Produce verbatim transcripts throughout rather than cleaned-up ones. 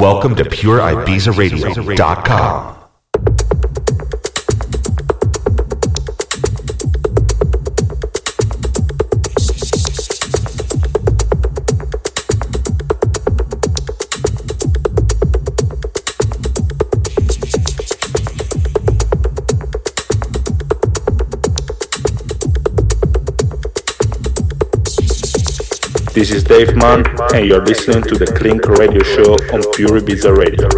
Welcome to pure ibiza radio dot com. This is Dave Mun, and you're listening to The Klink Radio Show on Pure Ibiza Radio.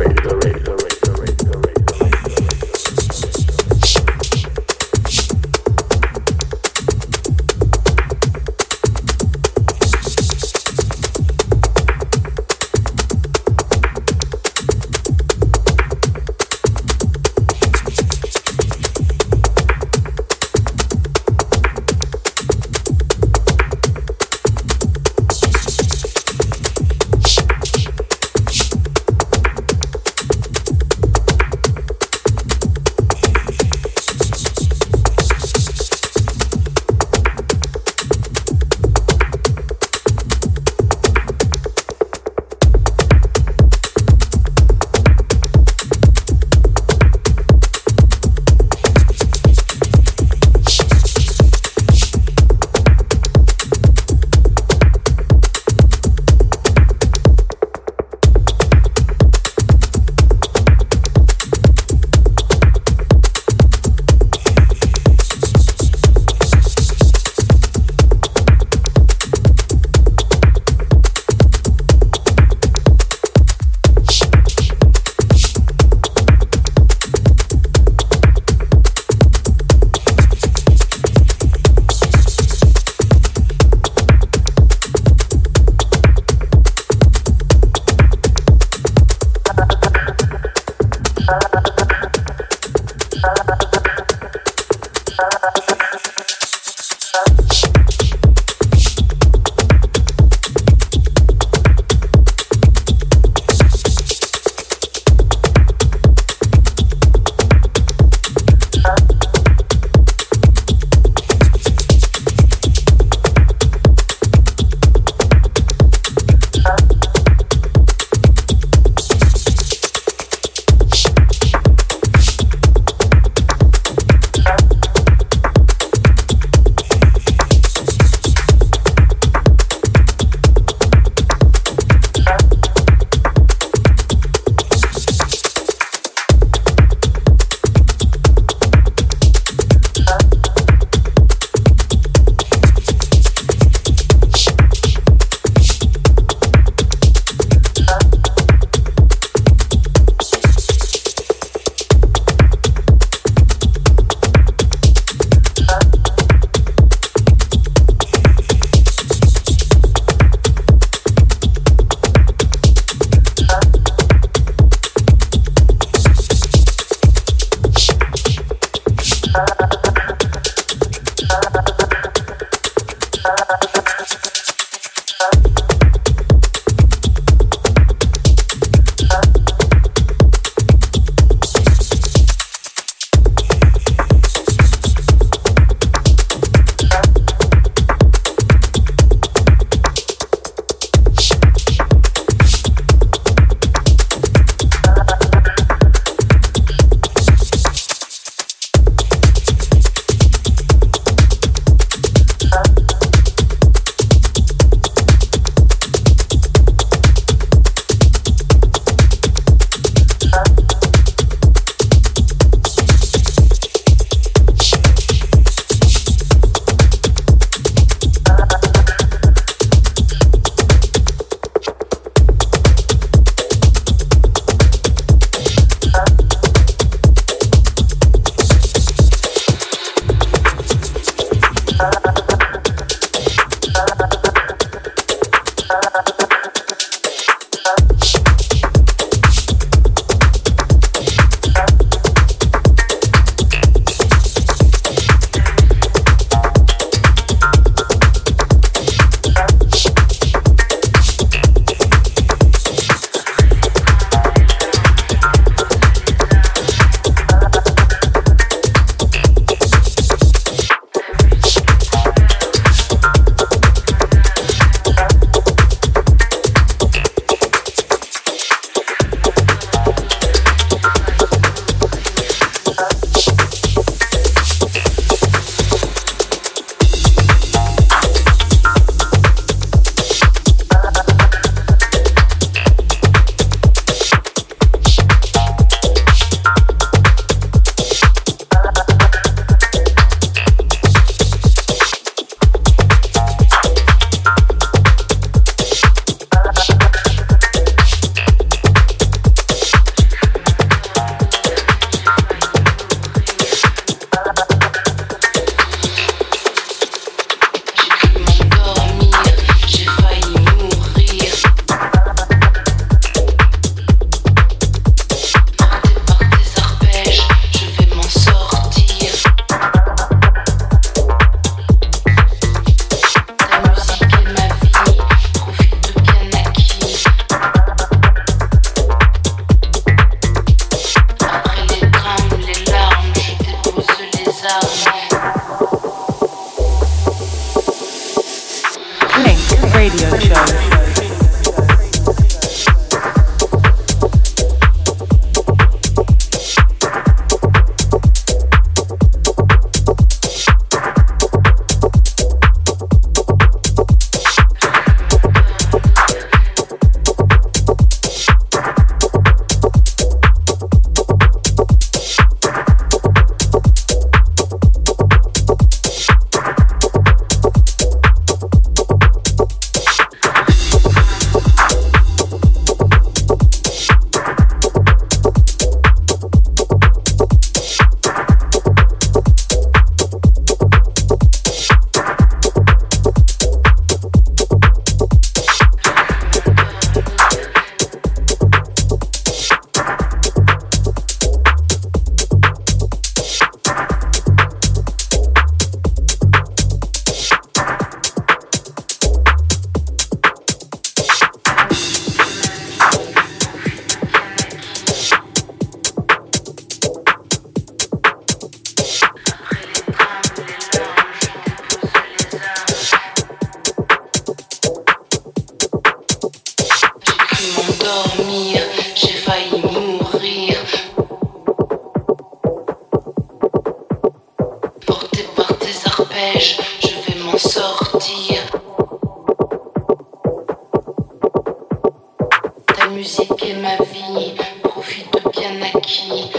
vie, profite bien acquis.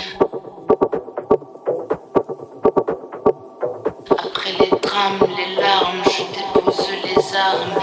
Après les drames, les larmes, je dépose les armes.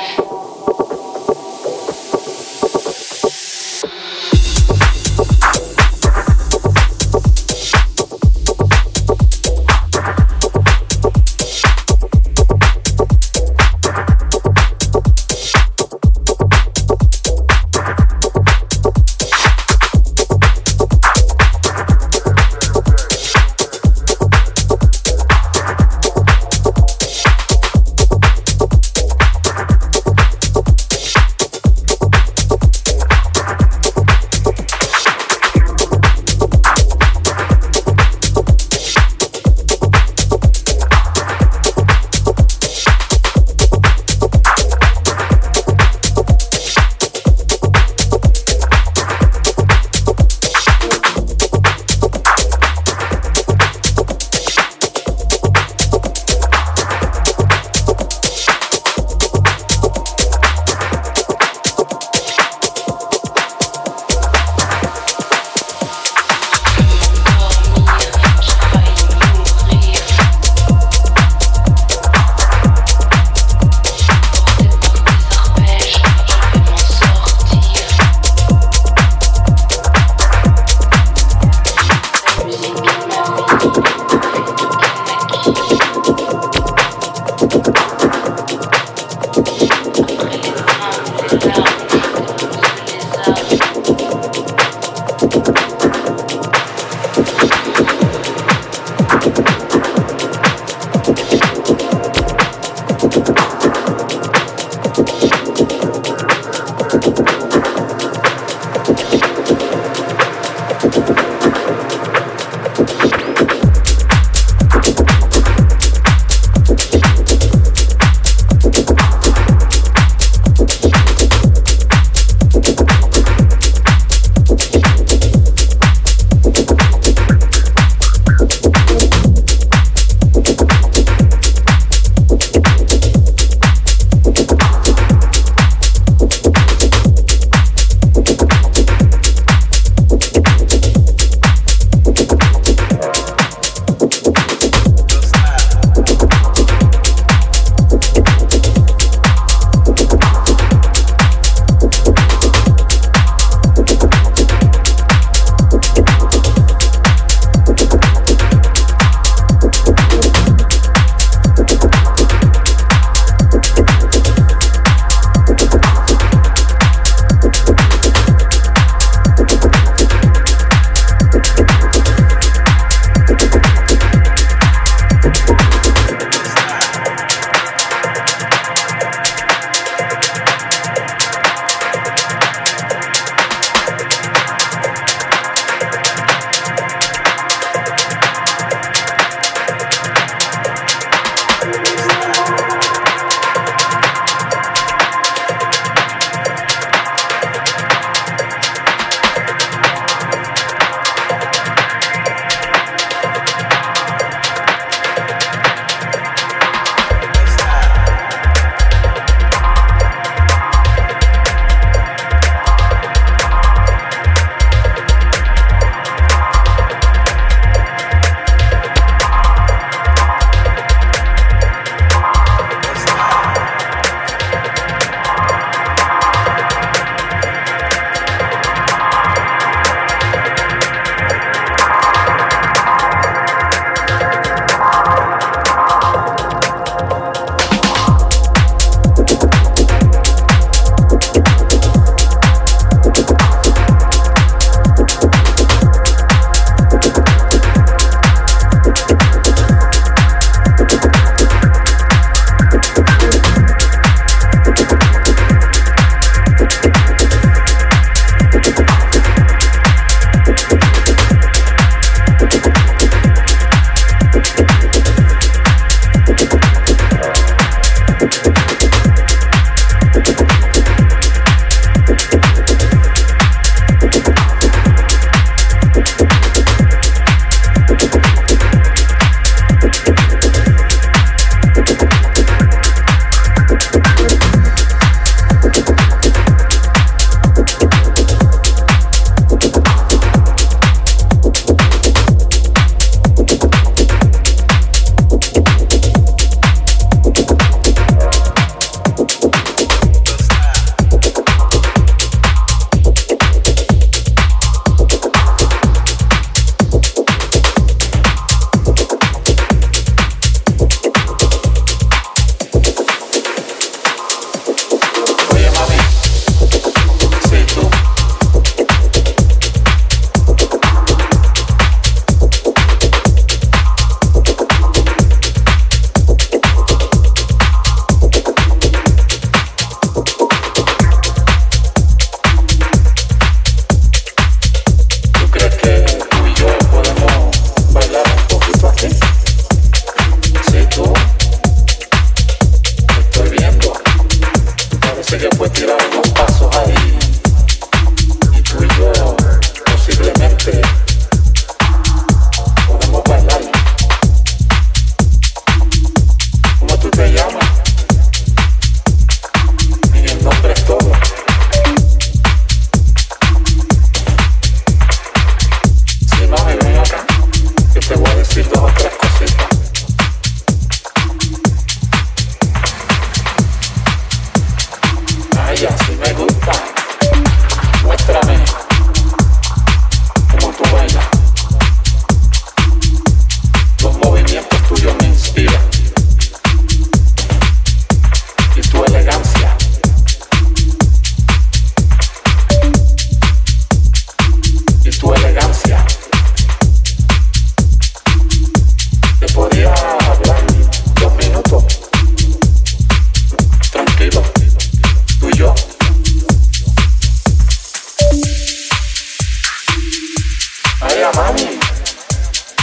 familia.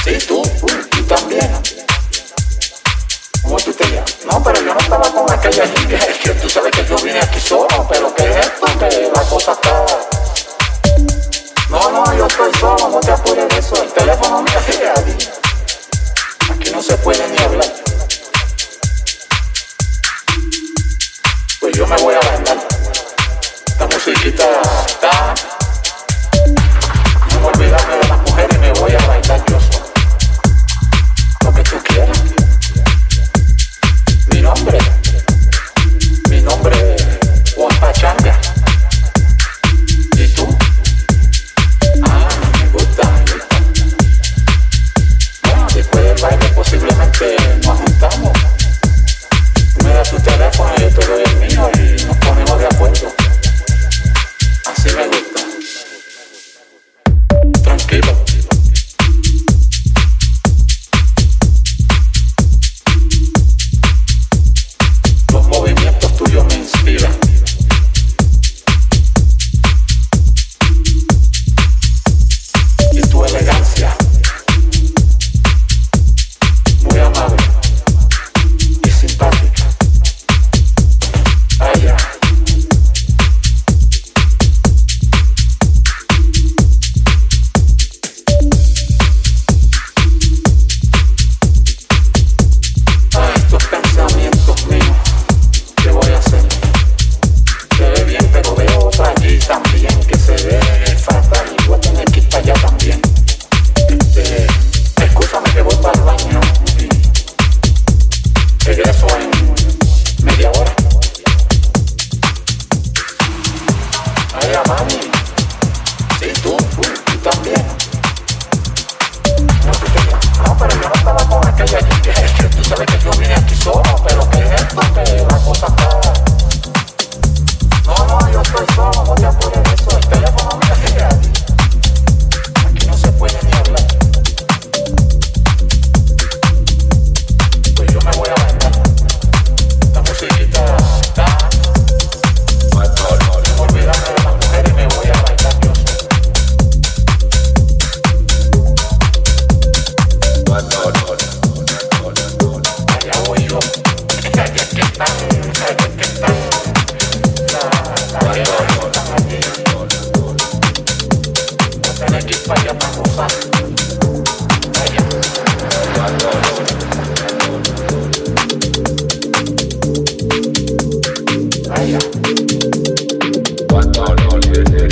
Sí, tú, y también. ¿Cómo tú te llamas? No, pero yo no estaba con aquella gente, es que tú sabes que yo vine aquí solo, pero que es esto, que la cosa está... No, no, yo estoy solo, no te apures de eso, el teléfono me hace ahí. Aquí no se puede ni hablar. Pues yo me voy a bailar. Esta musiquita está... No voy a olvidarme de las mujeres y me voy a bailar yo solo. Lo que tú quieras. Mi nombre, mi nombre es Juan Pachanga. ¿Y tú? Ah, me gusta, me gusta. Bueno, después del baile posiblemente nos juntamos. Tú me das tu teléfono y yo te doy el mío y nos ponemos de acuerdo. Así me gusta. Tranquilo. Los movimientos tuyos me inspiran. Y tu elegancia, muy amable y simpática. Ay, ya. También que se ve fatal, y voy a tener que ir para allá también. Este, escúchame que voy para el baño y regreso en media hora. Ay, mami, sí, tú, tú también. No, te no, pero yo no estaba con aquella gente, es que tú sabes que yo vine aquí solo, pero que es esto, que la cosa está... No, no, yo estoy solo, no te apures de eso, el teléfono me hace gratis. Aquí no se puede ni hablar. Pues yo me voy a bailar. Esta musiquita está... No, no, no, olvidarme de la mujer y me voy a bailar yo solo. No, no, no, no. Allá voy yo. Allá es que están, allá es que están. Vaya para gozar. Vaya. Vaya. What about the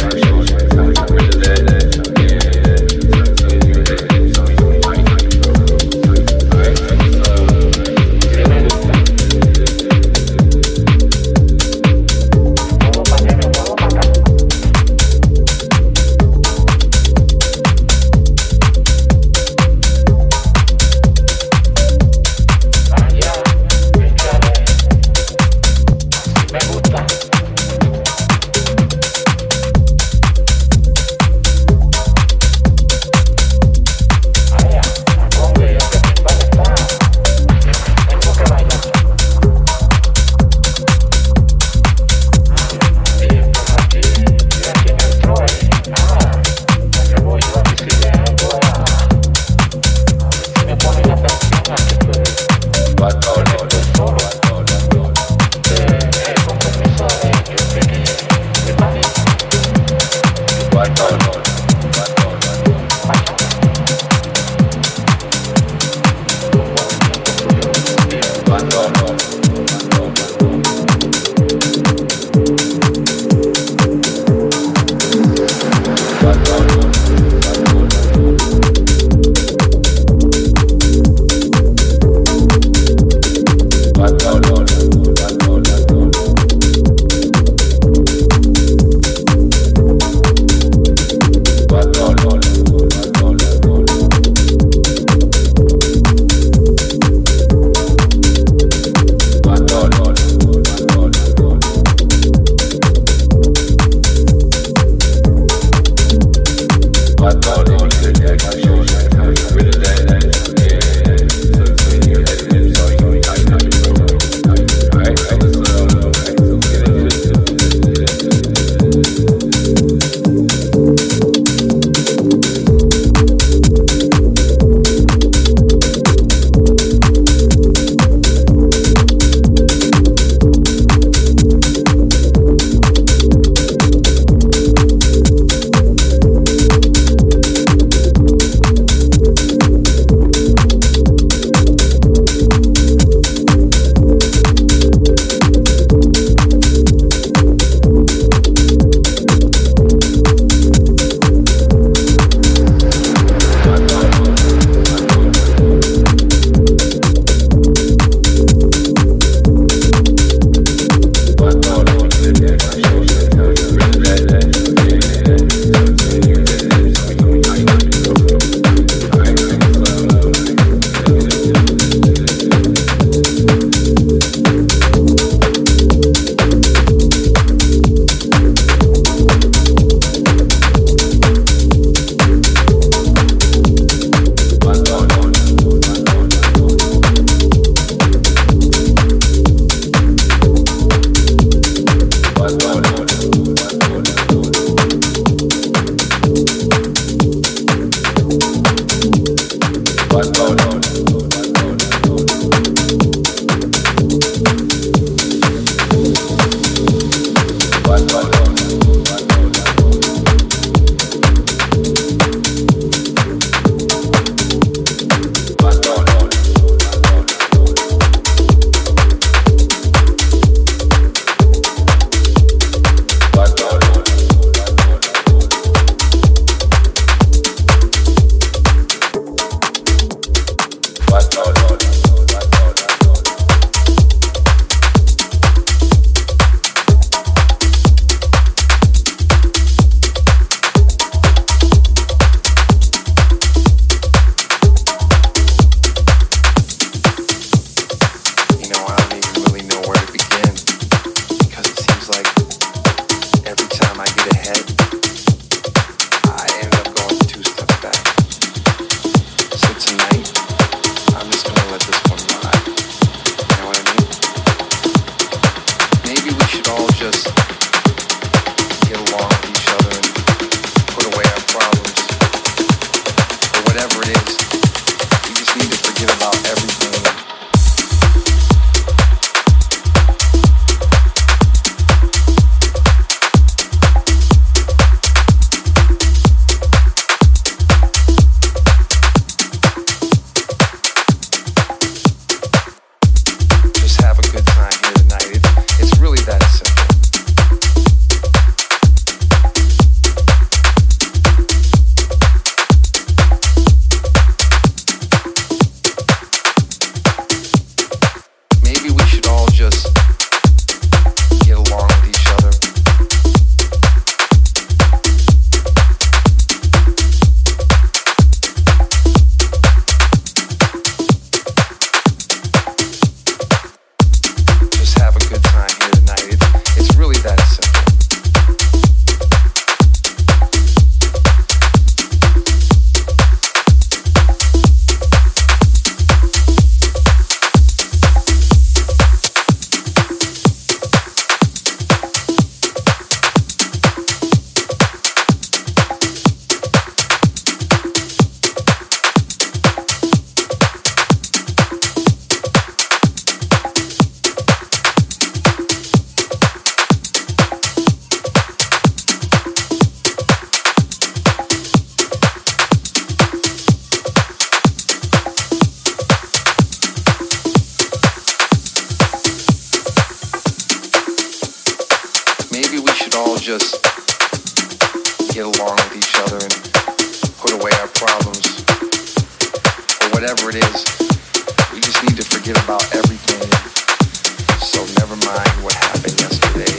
just get along with each other and put away our problems or whatever it is. We just need to forget about everything. So never mind what happened yesterday.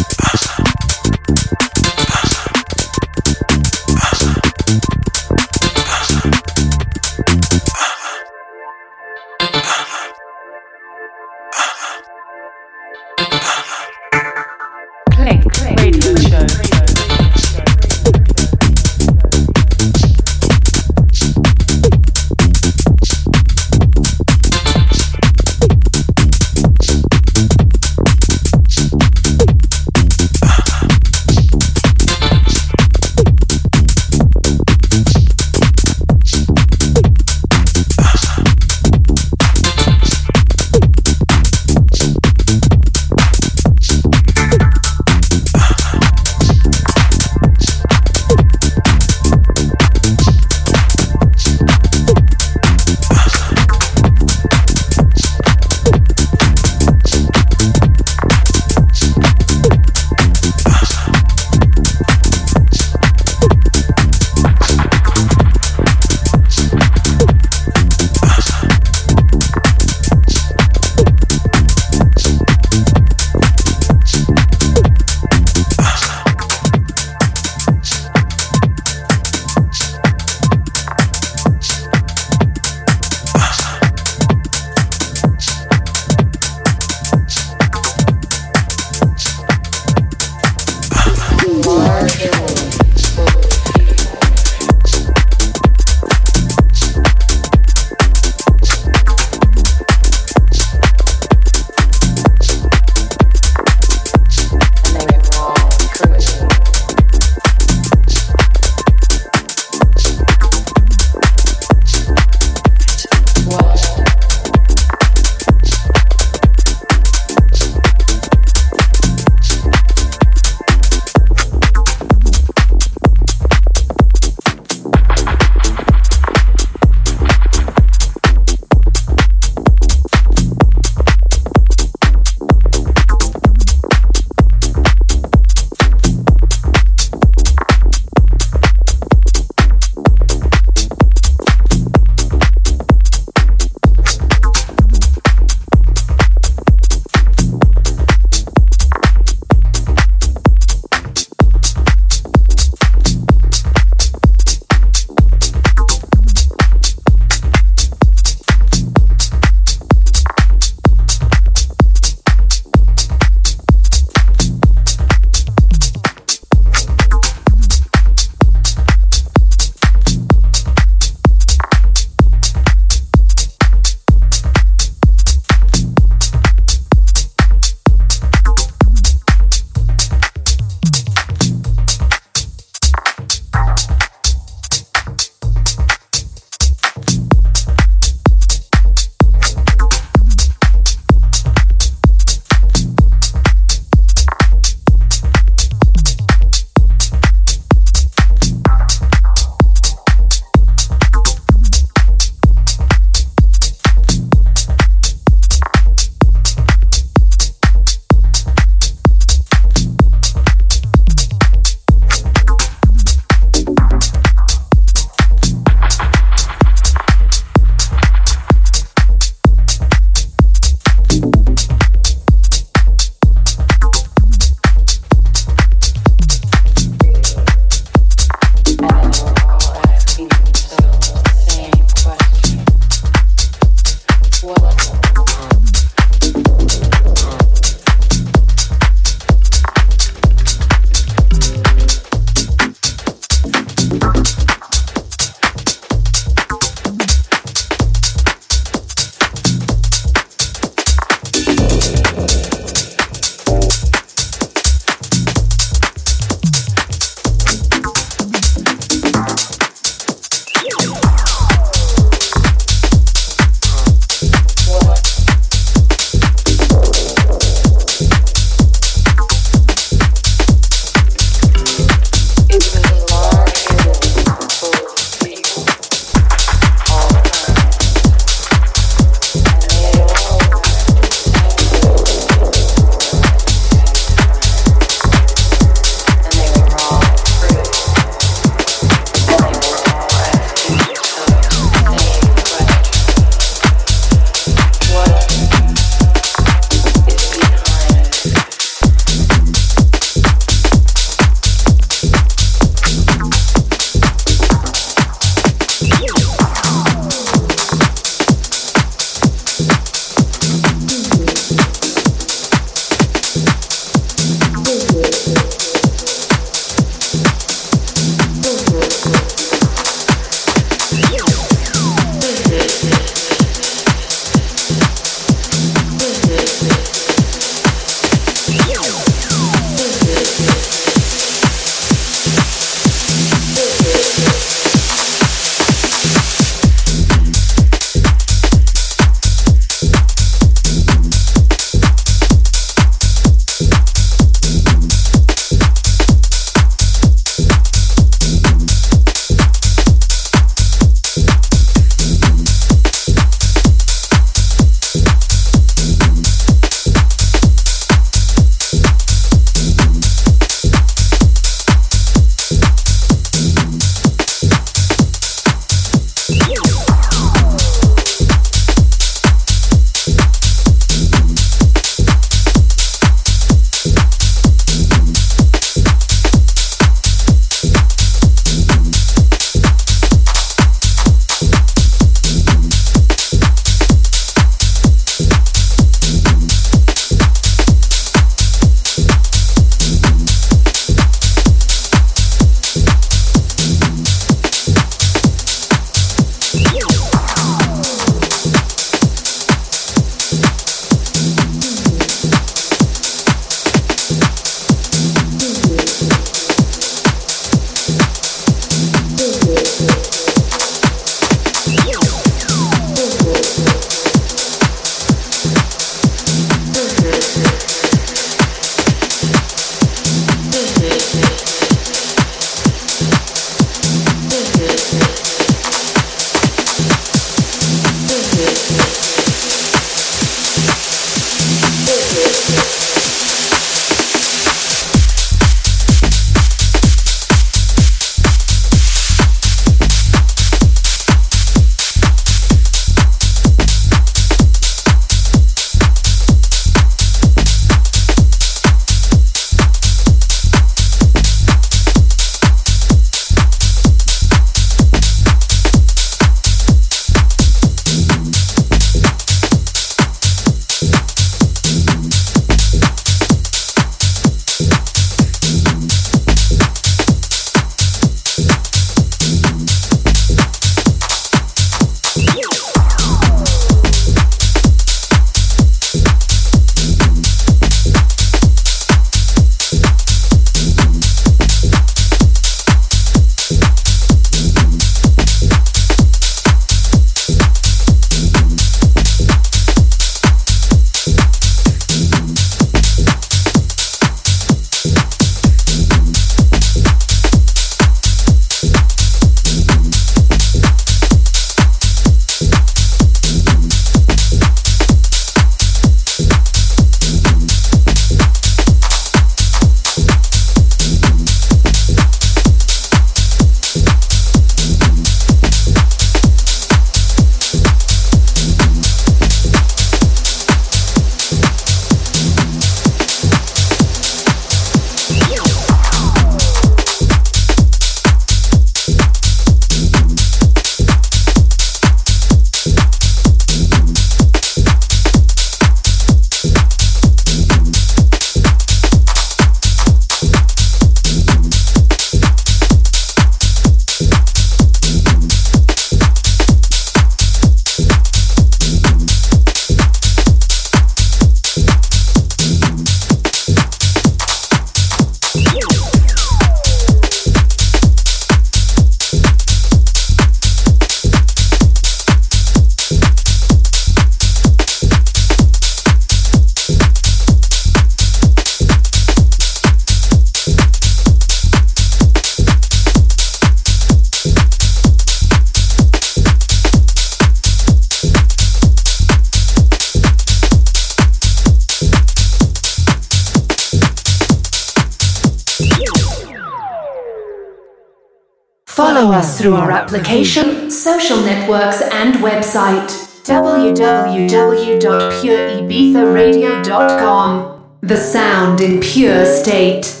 follow us through our application, social networks and website w w w dot pure ibiza radio dot com. The sound in pure state.